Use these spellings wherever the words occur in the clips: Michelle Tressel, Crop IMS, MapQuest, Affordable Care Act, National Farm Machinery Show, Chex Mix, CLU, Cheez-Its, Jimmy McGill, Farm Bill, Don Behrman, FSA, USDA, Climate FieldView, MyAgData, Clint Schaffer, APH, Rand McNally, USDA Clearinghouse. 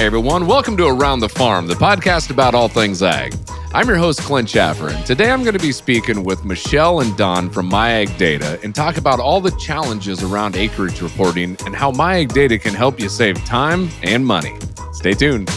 Hey everyone, welcome to Around the Farm, the podcast about all things ag. I'm your host, Clint Schaffer, and today I'm going to be speaking with Michelle and Don from MyAgData and talk about all the challenges around acreage reporting and how MyAgData can help you save time and money. Stay tuned.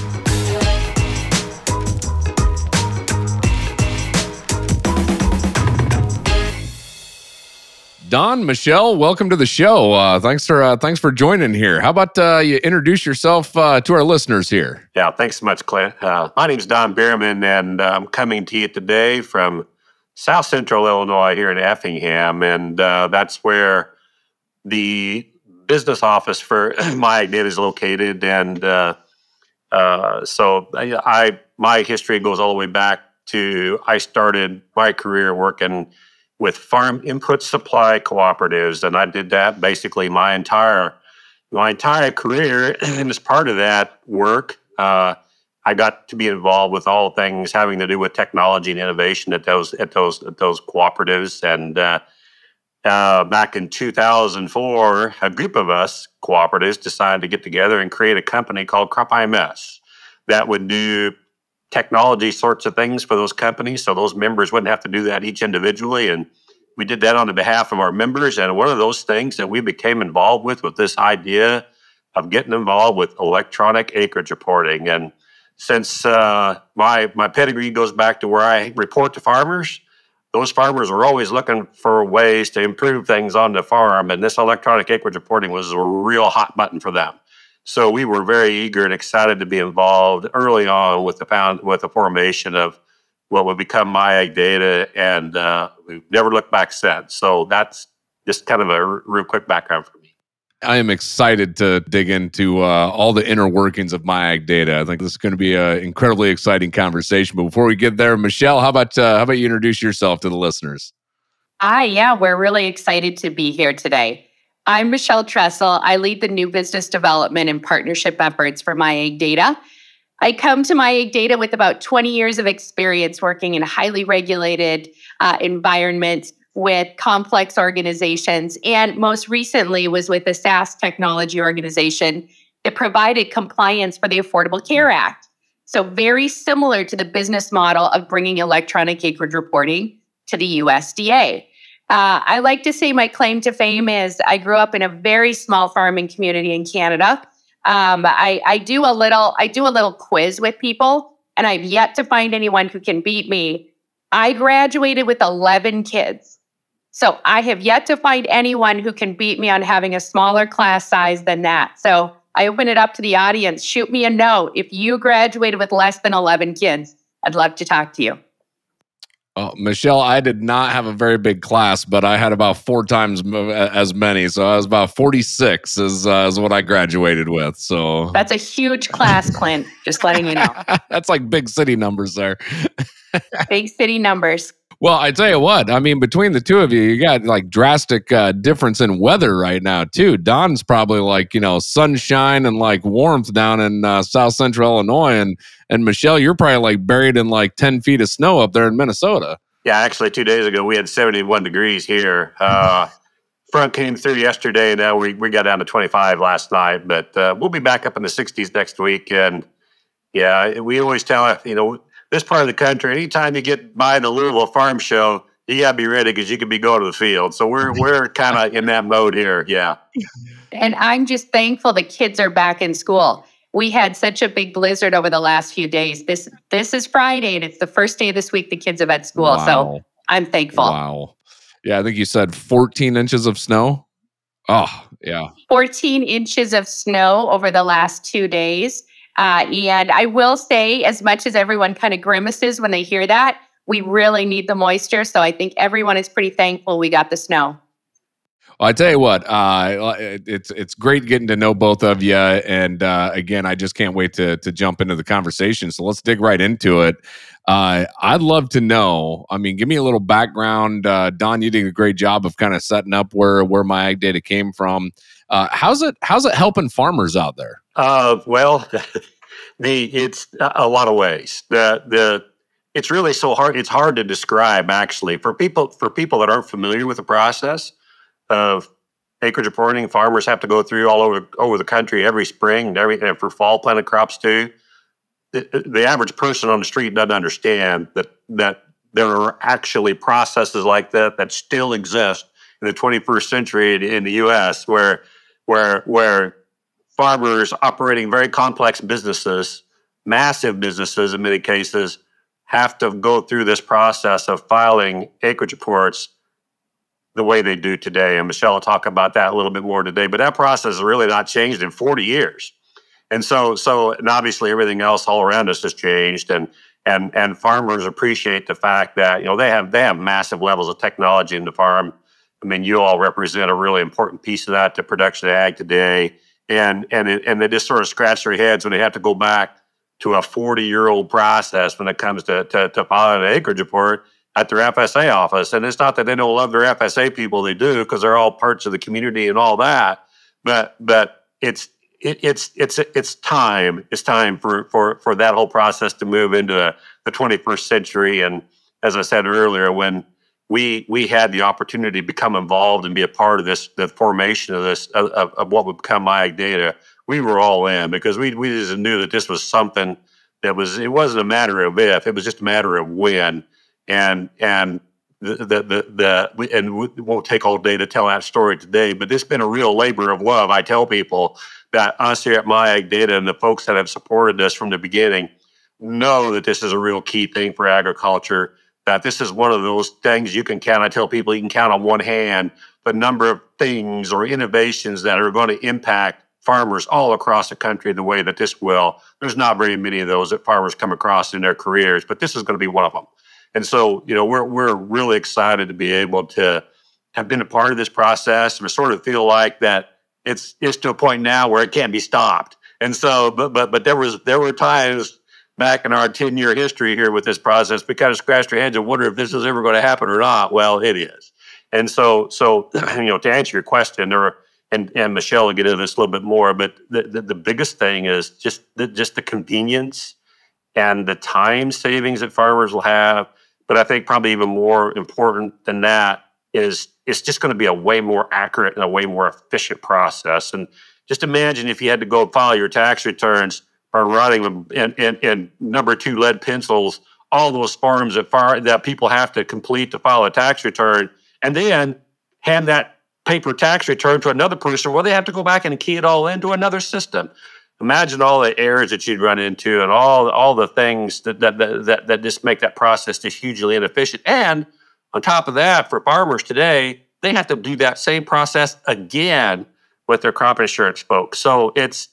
Don, Michelle, welcome to the show. Thanks for joining here. How about you introduce yourself to our listeners here? Yeah, thanks so much, Clint. My name's Don Behrman, and I'm coming to you today from South Central Illinois here in Effingham, and that's where the business office for MyAgData is located. And so my history goes all the way back to I started my career working with farm input supply cooperatives, and I did that basically my entire career. And as part of that work, I got to be involved with all things having to do with technology and innovation at those cooperatives. And back in 2004, a group of us cooperatives decided to get together and create a company called Crop IMS that would do technology sorts of things for those companies, so those members wouldn't have to do that each individually. And we did that on the behalf of our members. And one of those things that we became involved with was this idea of getting involved with electronic acreage reporting. And since my pedigree goes back to where I report to farmers, those farmers are always looking for ways to improve things on the farm, and this electronic acreage reporting was a real hot button for them. So we were very eager and excited to be involved early on with the formation of what would become MyAgData, and we've never looked back since. So that's just kind of a real quick background for me. I am excited to dig into all the inner workings of MyAgData. I think this is going to be an incredibly exciting conversation. But before we get there, Michelle, how about you introduce yourself to the listeners? Yeah, we're really excited to be here today. I'm Michelle Tressel. I lead the new business development and partnership efforts for MyAgData. I come to MyAgData with about 20 years of experience working in highly regulated environments with complex organizations, and most recently was with a SaaS technology organization that provided compliance for the Affordable Care Act. So very similar to the business model of bringing electronic acreage reporting to the USDA. I like to say my claim to fame is I grew up in a very small farming community in Canada. I do a little quiz with people, and I've yet to find anyone who can beat me. I graduated with 11 kids. So I have yet to find anyone who can beat me on having a smaller class size than that. So I open it up to the audience. Shoot me a note. If you graduated with less than 11 kids, I'd love to talk to you. Oh, Michelle, I did not have a very big class, but I had about four times as many. So I was about 46 is what I graduated with. So that's a huge class, Clint, just letting you know. That's like big city numbers there. Big city numbers. Well, I tell you what, I mean, between the two of you, you got like drastic difference in weather right now too. Don's probably like, sunshine and like warmth down in South Central Illinois. And Michelle, you're probably like buried in like 10 feet of snow up there in Minnesota. Yeah, actually 2 days ago, we had 71 degrees here. Front came through yesterday, and now we got down to 25 last night, but we'll be back up in the 60s next week. And yeah, we always tell, this part of the country, anytime you get by the Louisville Farm Show, you got to be ready because you could be going to the field. So we're kind of in that mode here, yeah. And I'm just thankful the kids are back in school. We had such a big blizzard over the last few days. This is Friday, and it's the first day this week the kids have had school. Wow. So I'm thankful. Wow. Yeah, I think you said 14 inches of snow. Oh, yeah. 14 inches of snow over the last 2 days. And I will say, as much as everyone kind of grimaces when they hear that, we really need the moisture. So I think everyone is pretty thankful we got the snow. Well, I tell you what, it's great getting to know both of you. And again, I just can't wait to jump into the conversation. So let's dig right into it. I'd love to know, give me a little background. Don, you did a great job of kind of setting up where MyAgData came from. How's it helping farmers out there? It's a lot of ways. It's really so hard. It's hard to describe actually for people that aren't familiar with the process of acreage reporting farmers have to go through all over the country every spring and everything, and for fall planted crops too. The average person on the street doesn't understand that there are actually processes like that still exist in the 21st century in the U.S. where farmers operating very complex businesses, massive businesses in many cases, have to go through this process of filing acreage reports the way they do today. And Michelle will talk about that a little bit more today, but that process has really not changed in 40 years. And so, and obviously everything else all around us has changed, and farmers appreciate the fact that, you know, they have massive levels of technology in the farm. I mean, you all represent a really important piece of that to production of ag today. And they just sort of scratch their heads when they have to go back to a 40-year-old process when it comes to filing an acreage report at their FSA office. And it's not that they don't love their FSA people, they do, because they're all parts of the community and all that. But it's time. It's time for that whole process to move into the 21st century. And as I said earlier, when we had the opportunity to become involved and be a part of this, the formation of this, of what would become MyAgData, we were all in, because we just knew that this was something that was, it wasn't a matter of if, it was just a matter of when. And we won't take all day to tell that story today, but it's been a real labor of love. I tell people that us here at MyAgData and the folks that have supported us from the beginning know that this is a real key thing for agriculture, that this is one of those things you can count. I tell people you can count on one hand the number of things or innovations that are going to impact farmers all across the country the way that this will. There's not very many of those that farmers come across in their careers, but this is going to be one of them. And so, you know, we're really excited to be able to have been a part of this process, and sort of feel like that it's to a point now where it can't be stopped. And so, but there were times back in our 10-year history here with this process, we kind of scratched our heads and wonder if this is ever going to happen or not. Well, it is. And so you know, to answer your question, and Michelle will get into this a little bit more, but the biggest thing is just the convenience and the time savings that farmers will have. But I think probably even more important than that is it's just going to be a way more accurate and a way more efficient process. And just imagine if you had to go file your tax returns by writing them in number 2 lead pencils, all those forms that people have to complete to file a tax return, and then hand that paper tax return to another person where they have to go back and key it all into another system. Imagine all the errors that you'd run into and all the things that just make that process just hugely inefficient. And on top of that, for farmers today, they have to do that same process again with their crop insurance folks. So this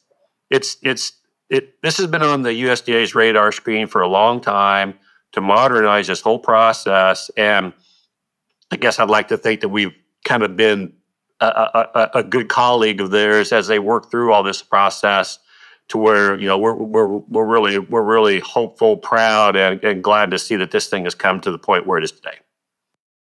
has been on the USDA's radar screen for a long time to modernize this whole process. And I guess I'd like to think that we've kind of been a good colleague of theirs as they work through all this process, to where, you know, we're really hopeful, proud, and glad to see that this thing has come to the point where it is today.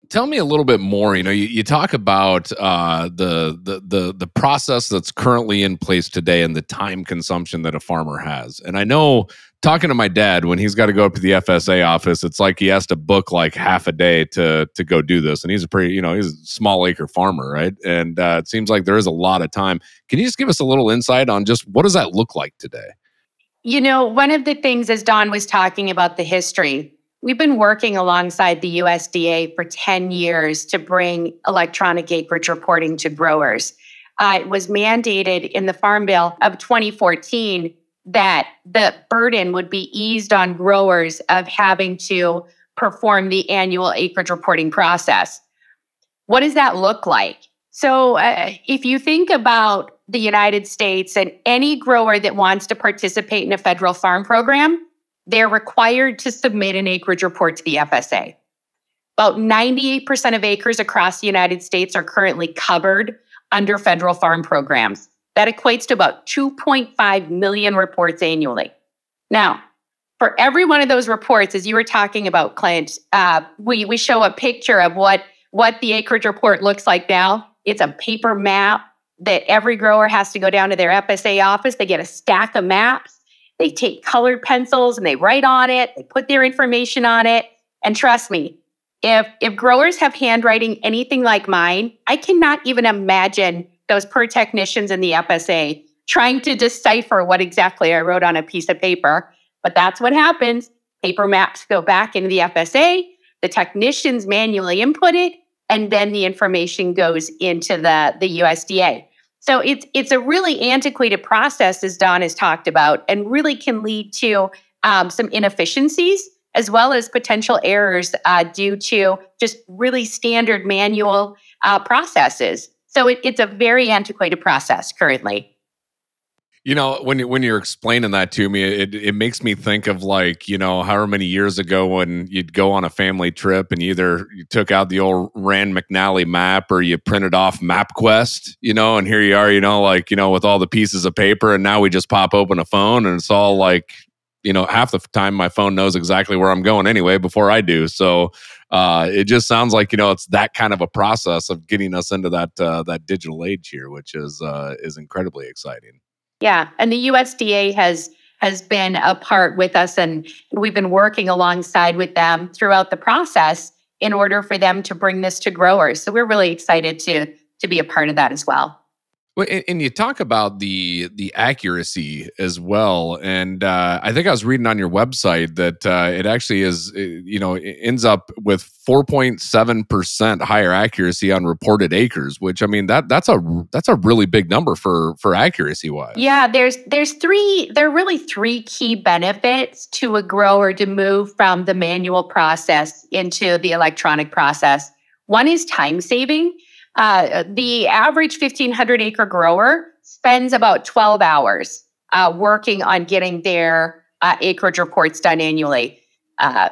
Tell me a little bit more. You know, you talk about the process that's currently in place today and the time consumption that a farmer has. And I know, talking to my dad, when he's got to go up to the FSA office, it's like he has to book like half a day to go do this. And he's a pretty, you know, he's a small acre farmer, right? And it seems like there is a lot of time. Can you just give us a little insight on just what does that look like today? You know, one of the things, as Don was talking about the history, we've been working alongside the USDA for 10 years to bring electronic acreage reporting to growers. It was mandated in the Farm Bill of 2014 that the burden would be eased on growers of having to perform the annual acreage reporting process. What does that look like? So if you think about the United States, and any grower that wants to participate in a federal farm program, they're required to submit an acreage report to the FSA. About 98% of acres across the United States are currently covered under federal farm programs. That equates to about 2.5 million reports annually. Now, for every one of those reports, as you were talking about, Clint, we show a picture of what the acreage report looks like now. It's a paper map that every grower has to go down to their FSA office. They get a stack of maps. They take colored pencils and they write on it. They put their information on it. And trust me, if growers have handwriting anything like mine, I cannot even imagine those per technicians in the FSA, trying to decipher what exactly I wrote on a piece of paper. But that's what happens. Paper maps go back into the FSA, the technicians manually input it, and then the information goes into the USDA. So it's a really antiquated process, as Don has talked about, and really can lead to some inefficiencies as well as potential errors due to just really standard manual processes. So it's a very antiquated process currently. You know, when you're explaining that to me, it makes me think of, like, you know, however many years ago when you'd go on a family trip and either you took out the old Rand McNally map or you printed off MapQuest, you know, and here you are, you know, like, you know, with all the pieces of paper, and now we just pop open a phone and it's all like, you know, half the time my phone knows exactly where I'm going anyway before I do. So it just sounds like, you know, it's that kind of a process of getting us into that digital age here, which is incredibly exciting. Yeah, and the USDA has been a part with us, and we've been working alongside with them throughout the process in order for them to bring this to growers. So we're really excited to be a part of that as well. Well, and you talk about the accuracy as well, and I think I was reading on your website that it actually is, you know, it ends up with 4.7% higher accuracy on reported acres, which, I mean, that's a really big number for accuracy wise. Yeah, there are really three key benefits to a grower to move from the manual process into the electronic process. One is time saving. The average 1,500 acre grower spends about 12 hours working on getting their acreage reports done annually.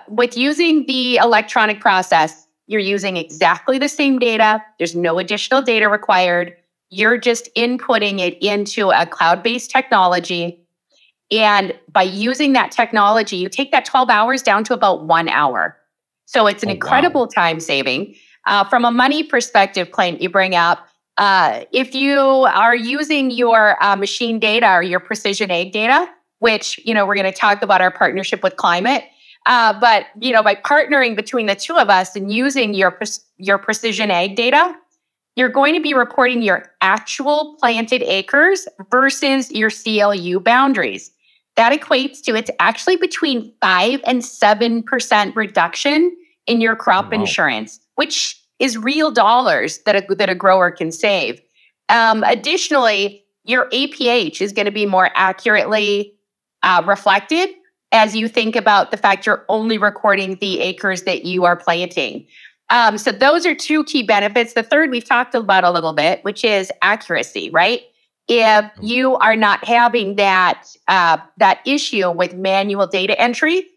With using the electronic process, you're using exactly the same data. There's no additional data required. You're just inputting it into a cloud-based technology. And by using that technology, you take that 12 hours down to about 1 hour. So it's an incredible time saving. From a money perspective, Clint, you bring up, if you are using your machine data or your precision ag data, which, you know, we're going to talk about our partnership with Climate, but, you know, by partnering between the two of us and using your precision ag data, you're going to be reporting your actual planted acres versus your CLU boundaries. That equates to, it's actually between 5 and 7% reduction in your crop insurance, which is real dollars that a grower can save. Additionally, your APH is going to be more accurately reflected as you think about the fact you're only recording the acres that you are planting. So those are two key benefits. The third we've talked about a little bit, which is accuracy, right? If you are not having that issue with manual data entry,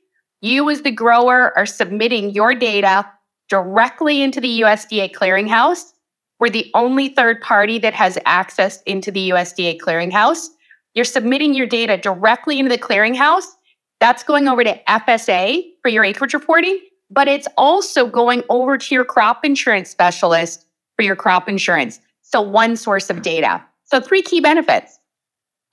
you as the grower are submitting your data directly into the USDA Clearinghouse. We're the only third party that has access into the USDA Clearinghouse. You're submitting your data directly into the Clearinghouse. That's going over to FSA for your acreage reporting, but it's also going over to your crop insurance specialist for your crop insurance. So one source of data. So three key benefits.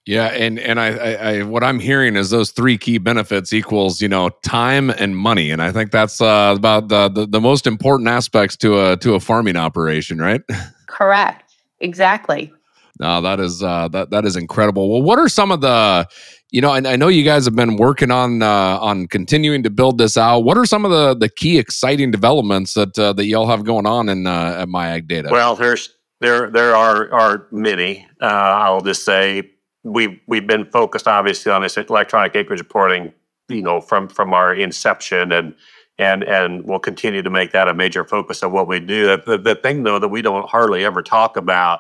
Yeah, and I what I'm hearing is those three key benefits equals, you know, time and money, and I think that's about the most important aspects to a farming operation, right? Correct. Exactly. No, that is that is incredible. Well, what are some of the, you know, and I know you guys have been working on continuing to build this out. What are some of the key exciting developments that y'all have going on in at MyAgData? Well, there are many. I'll just say. We've been focused obviously on this electronic acreage reporting, you know, from our inception, and we'll continue to make that a major focus of what we do. The thing though that we don't hardly ever talk about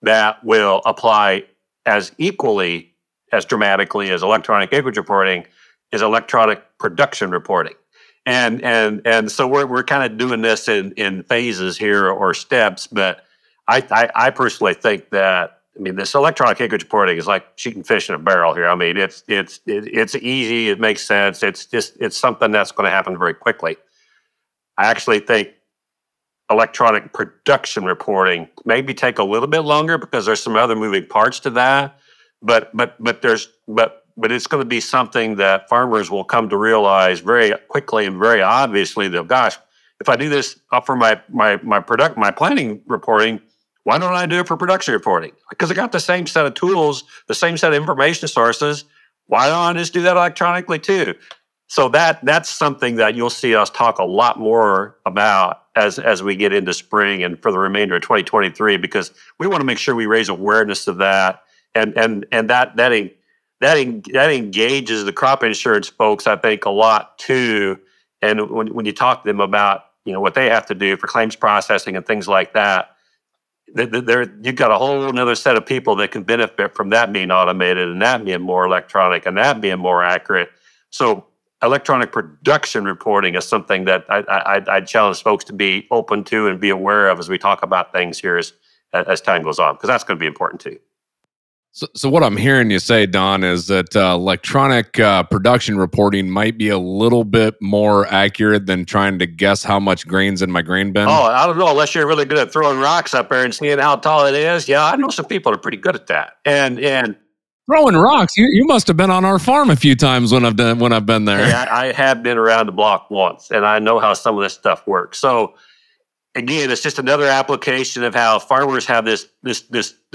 that will apply as equally as dramatically as electronic acreage reporting is electronic production reporting, and so we're kind of doing this in phases here or steps, but I personally think that. I mean, this electronic acreage reporting is like shooting fish in a barrel here. I mean, it's easy. It makes sense. It's something that's going to happen very quickly. I actually think electronic production reporting maybe take a little bit longer because there's some other moving parts to that. But it's going to be something that farmers will come to realize very quickly and very obviously that, gosh, if I do this up for my planting reporting. Why don't I do it for production reporting? Because I got the same set of tools, the same set of information sources. Why don't I just do that electronically too? So that's something that you'll see us talk a lot more about as we get into spring and for the remainder of 2023, because we want to make sure we raise awareness of that. And that engages the crop insurance folks, I think, a lot too. And when you talk to them about, you know, what they have to do for claims processing and things like that, you've got a whole another set of people that can benefit from that being automated and that being more electronic and that being more accurate. So electronic production reporting is something that I challenge folks to be open to and be aware of as we talk about things here as time goes on, because that's going to be important too. So what I'm hearing you say, Don, is that electronic production reporting might be a little bit more accurate than trying to guess how much grain's in my grain bin? Oh, I don't know, unless you're really good at throwing rocks up there and seeing how tall it is. Yeah, I know some people are pretty good at that. And throwing rocks? You must have been on our farm a few times when I've been there. Yeah, I have been around the block once, and I know how some of this stuff works. So again, it's just another application of how farmers have this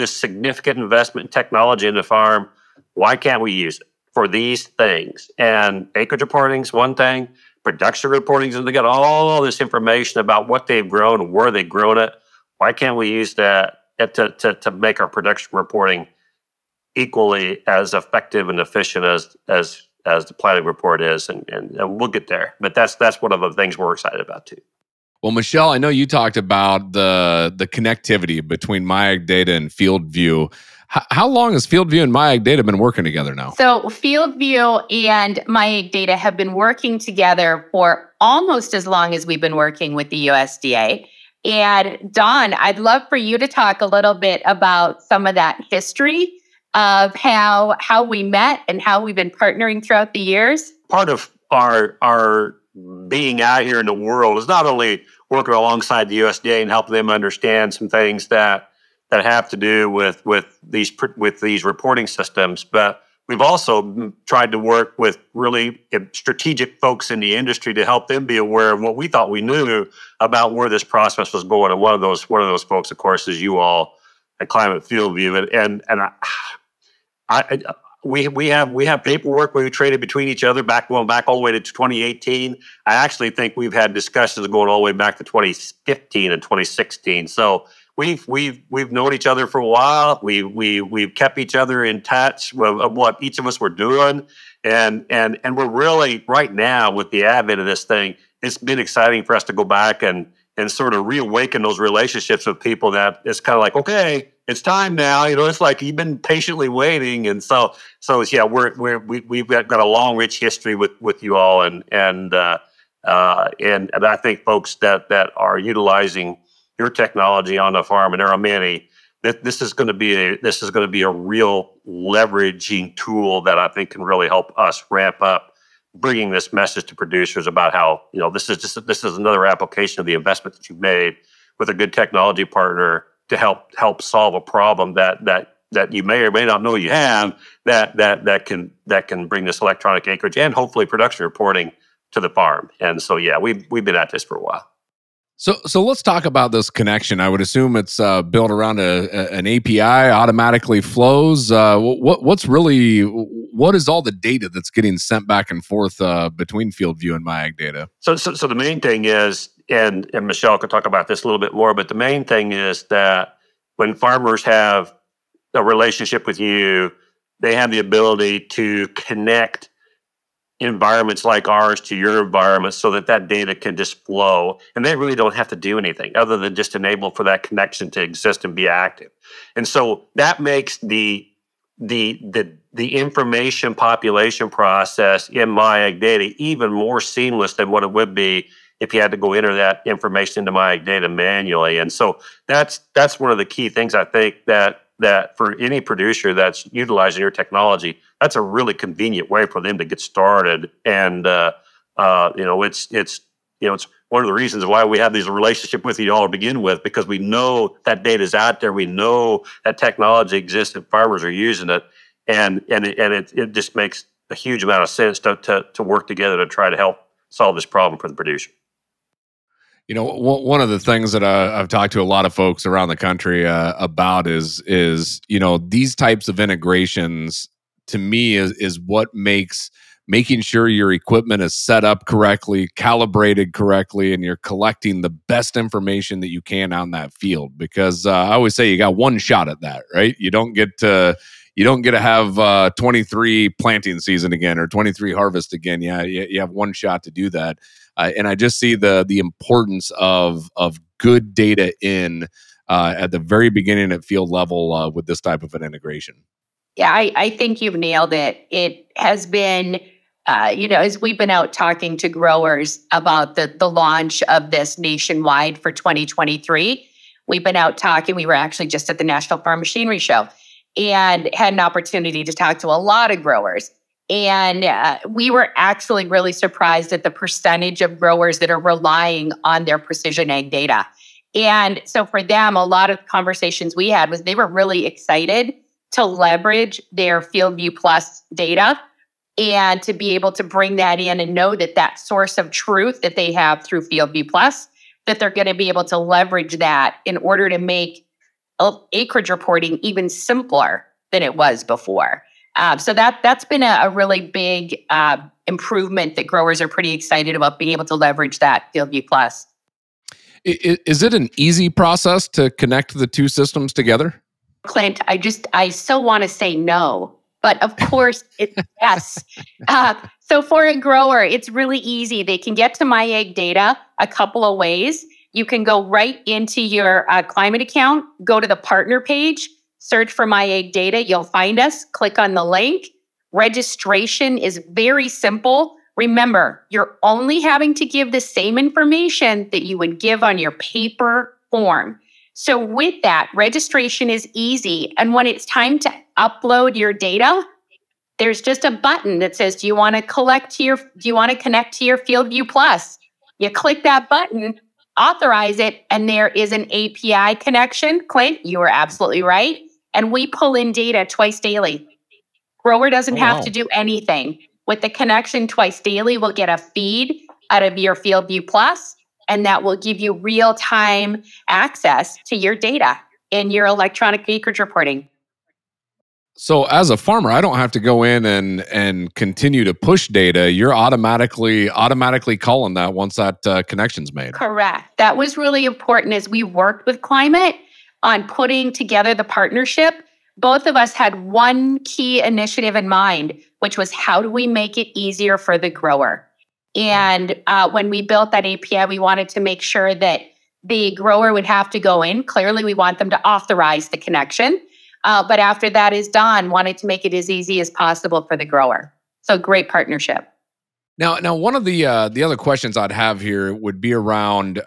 significant investment in technology in the farm. Why can't we use it for these things? And acreage reporting's one thing, production reporting's, and they got all this information about what they've grown and where they've grown it. Why can't we use that to make our production reporting equally as effective and efficient as the planning report is? And we'll get there. But that's one of the things we're excited about too. Well, Michelle, I know you talked about the connectivity between MyAgData and FieldView. How long has FieldView and MyAgData been working together now? So FieldView and MyAgData have been working together for almost as long as we've been working with the USDA. And Don, I'd love for you to talk a little bit about some of that history of how we met and how we've been partnering throughout the years. Part of our being out here in the world is not only working alongside the USDA and helping them understand some things that have to do with these reporting systems, but we've also tried to work with really strategic folks in the industry to help them be aware of what we thought we knew about where this process was going. And one of those folks, of course, is you all at Climate FieldView, and we have paperwork we've traded between each other going back all the way to 2018. I actually think we've had discussions going all the way back to 2015 and 2016. So we've known each other for a while. We've kept each other in touch with what each of us were doing, and we're really right now with the advent of this thing. It's been exciting for us to go back and sort of reawaken those relationships with people that it's kind of like, okay, it's time now. You know, it's like you've been patiently waiting. And so yeah, we've got a long, rich history with you all. And I think folks that are utilizing your technology on the farm, and there are many, that this is going to be a real leveraging tool that I think can really help us ramp up bringing this message to producers about how, you know, this is another application of the investment that you've made with a good technology partner to help solve a problem that you may or may not know you have, that can bring this electronic acreage and hopefully production reporting to the farm. And so, yeah, we've been at this for a while. So let's talk about this connection. I would assume it's built around an API, automatically flows. What is all the data that's getting sent back and forth between FieldView and MyAgData? So the main thing is, and Michelle could talk about this a little bit more, but the main thing is that when farmers have a relationship with you, they have the ability to connect environments like ours to your environment so that data can just flow. And they really don't have to do anything other than just enable for that connection to exist and be active. And so that makes the information population process in MyAgData even more seamless than what it would be if you had to go enter that information into MyAgData manually. And so that's one of the key things I think that for any producer that's utilizing your technology, that's a really convenient way for them to get started. And it's one of the reasons why we have these relationship with you all to begin with, because we know that data is out there, we know that technology exists, and farmers are using it, and it just makes a huge amount of sense to work together to try to help solve this problem for the producer. You know, one of the things that I've talked to a lot of folks around the country about is you know, these types of integrations to me is what makes making sure your equipment is set up correctly, calibrated correctly, and you're collecting the best information that you can on that field. Because I always say you got one shot at that, right? You don't get to have 23 planting season again or 23 harvest again. Yeah, you have one shot to do that. And I just see the importance of good data in at the very beginning at field level with this type of an integration. Yeah, I think you've nailed it. It has been, you know, as we've been out talking to growers about the launch of this nationwide for 2023, we've been out talking. We were actually just at the National Farm Machinery Show and had an opportunity to talk to a lot of growers. And we were actually really surprised at the percentage of growers that are relying on their precision ag data. And so for them, a lot of conversations we had was they were really excited to leverage their FieldView Plus data and to be able to bring that in and know that that source of truth that they have through FieldView Plus, that they're going to be able to leverage that in order to make acreage reporting even simpler than it was before. So that's been a really big improvement that growers are pretty excited about, being able to leverage that FieldView Plus. Is it an easy process to connect the two systems together? Clint, I so want to say no, but of course it's yes. So for a grower, it's really easy. They can get to MyAgData a couple of ways. You can go right into your climate account, go to the partner page, search for MyAgData, you'll find us, click on the link. Registration is very simple. Remember, you're only having to give the same information that you would give on your paper form. So with that, registration is easy. And when it's time to upload your data, there's just a button that says, do you want to connect to your FieldView Plus? You click that button, authorize it, and there is an API connection. Clint, you are absolutely right. And we pull in data twice daily. Grower doesn't have to do anything. With the connection twice daily, we'll get a feed out of your FieldView Plus, and that will give you real-time access to your data in your electronic acreage reporting. So as a farmer, I don't have to go in and continue to push data. You're automatically calling that once that connection's made. Correct. That was really important as we worked with Climate on putting together the partnership. Both of us had one key initiative in mind, which was how do we make it easier for the grower? And when we built that API, we wanted to make sure that the grower would have to go in. Clearly, we want them to authorize the connection. But after that is done, wanted to make it as easy as possible for the grower. So great partnership. Now, one of the other questions I'd have here would be around,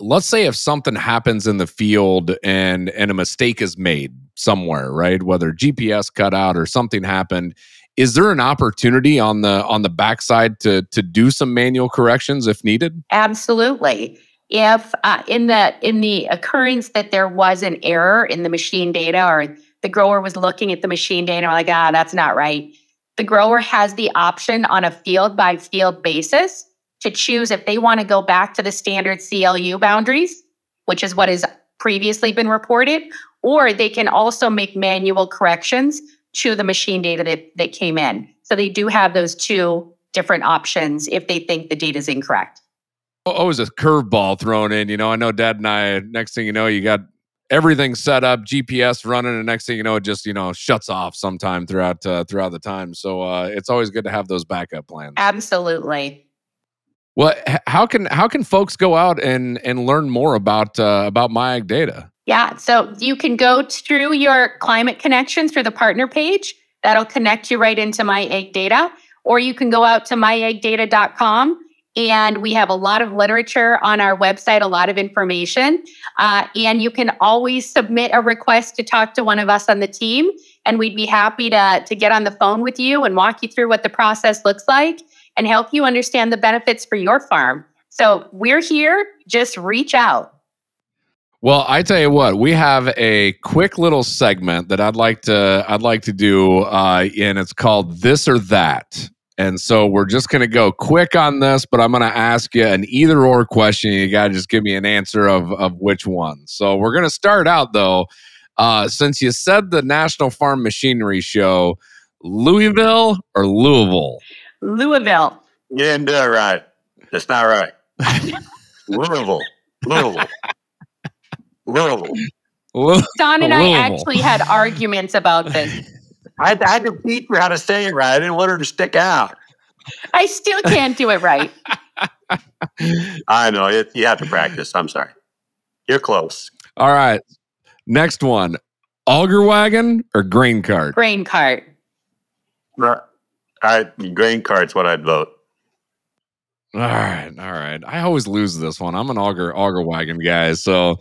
let's say if something happens in the field and a mistake is made somewhere, right? Whether GPS cut out or something happened, is there an opportunity on the backside to do some manual corrections if needed? Absolutely. If in the occurrence that there was an error in the machine data, or the grower was looking at the machine data and like, that's not right, the grower has the option on a field-by-field basis to choose if they want to go back to the standard CLU boundaries, which is what has previously been reported, or they can also make manual corrections to the machine data that came in. So they do have those two different options if they think the data is incorrect. Always a curveball thrown in, you know. I know Dad and I, next thing you know, you got everything set up, GPS running, and next thing you know, it just, you know, shuts off sometime throughout the time. So it's always good to have those backup plans. Absolutely. Well, how can folks go out and learn more about MyAgData? Yeah, so you can go through your climate connections through the partner page. That'll connect you right into MyAgData, or you can go out to myagdata.com. And we have a lot of literature on our website, a lot of information. And you can always submit a request to talk to one of us on the team. And we'd be happy to get on the phone with you and walk you through what the process looks like and help you understand the benefits for your farm. So we're here. Just reach out. Well, I tell you what, we have a quick little segment that I'd like to do, and it's called This or That. And so we're just going to go quick on this, but I'm going to ask you an either or question. You got to just give me an answer of which one. So we're going to start out though. Since you said the National Farm Machinery Show, Louisville or Louisville? Louisville. You didn't do it right. That's not right. Louisville. Don and I actually had arguments about this. I had to beat her how to say it right. I didn't want her to stick out. I still can't do it right. I know. You have to practice. I'm sorry. You're close. All right. Next one. Auger wagon or grain cart? Grain cart. Grain cart's what I'd vote. All right. I always lose this one. I'm an auger wagon guy. So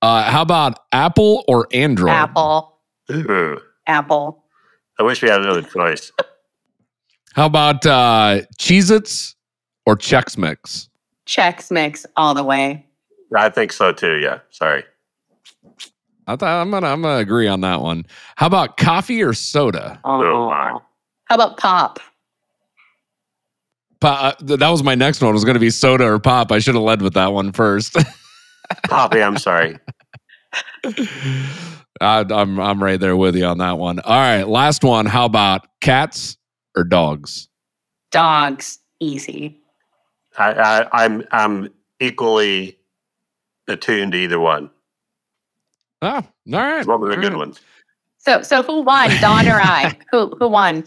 how about Apple or Android? Apple. Ooh. Apple. I wish we had another choice. How about Cheez-Its or Chex Mix? Chex Mix all the way. I think so too, yeah. Sorry. I'm gonna agree on that one. How about coffee or soda? Oh, how about pop? That was my next one. It was going to be soda or pop. I should have led with that one first. Poppy, I'm sorry. I'm right there with you on that one. All right, last one. How about cats or dogs? Dogs, easy. I'm equally attuned to either one. Oh, all right. It's one of the good ones. So who won, Don or I? Who won?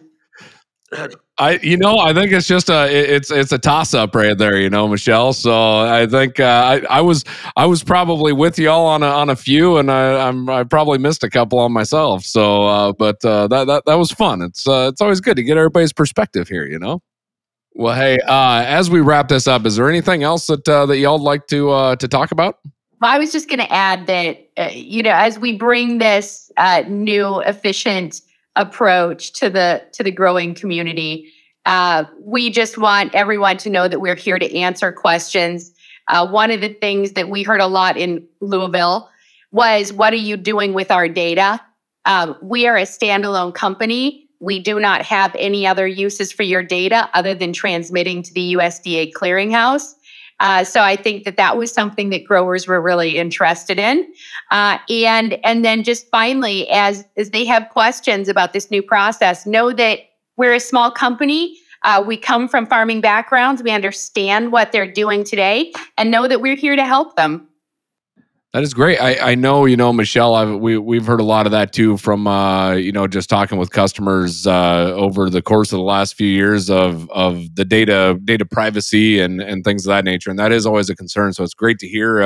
I think it's just it's a toss up right there, Michelle. So I think I was probably with y'all on a few, and I probably missed a couple on myself. So, but that was fun. It's always good to get everybody's perspective here, Well, hey, as we wrap this up, is there anything else that y'all would like to talk about? Well, I was just going to add that as we bring this new efficient approach to the growing community. We just want everyone to know that we're here to answer questions. One of the things that we heard a lot in Louisville was, what are you doing with our data? We are a standalone company. We do not have any other uses for your data other than transmitting to the USDA Clearinghouse. So I think that was something that growers were really interested in. And then just finally, as they have questions about this new process, know that we're a small company. We come from farming backgrounds. We understand what they're doing today and know that we're here to help them. That is great. I know, Michelle, we've heard a lot of that too from, just talking with customers over the course of the last few years of the data privacy and things of that nature. And that is always a concern. So it's great to hear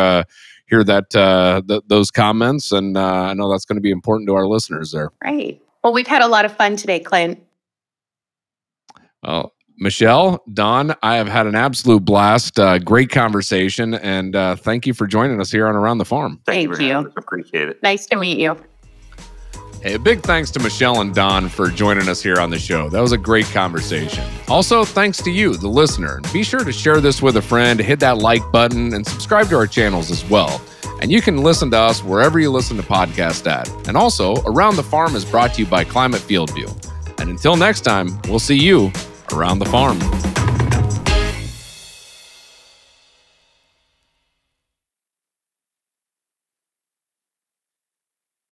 that those comments. And I know that's going to be important to our listeners there. Right. Well, we've had a lot of fun today, Clint. Well, Michelle, Don, I have had an absolute blast. Great conversation. And thank you for joining us here on Around the Farm. Thank you. Appreciate it. Nice to meet you. Hey, a big thanks to Michelle and Don for joining us here on the show. That was a great conversation. Also, thanks to you, the listener. Be sure to share this with a friend, hit that like button, and subscribe to our channels as well. And you can listen to us wherever you listen to podcasts at. And also, Around the Farm is brought to you by Climate FieldView. And until next time, we'll see you around the farm.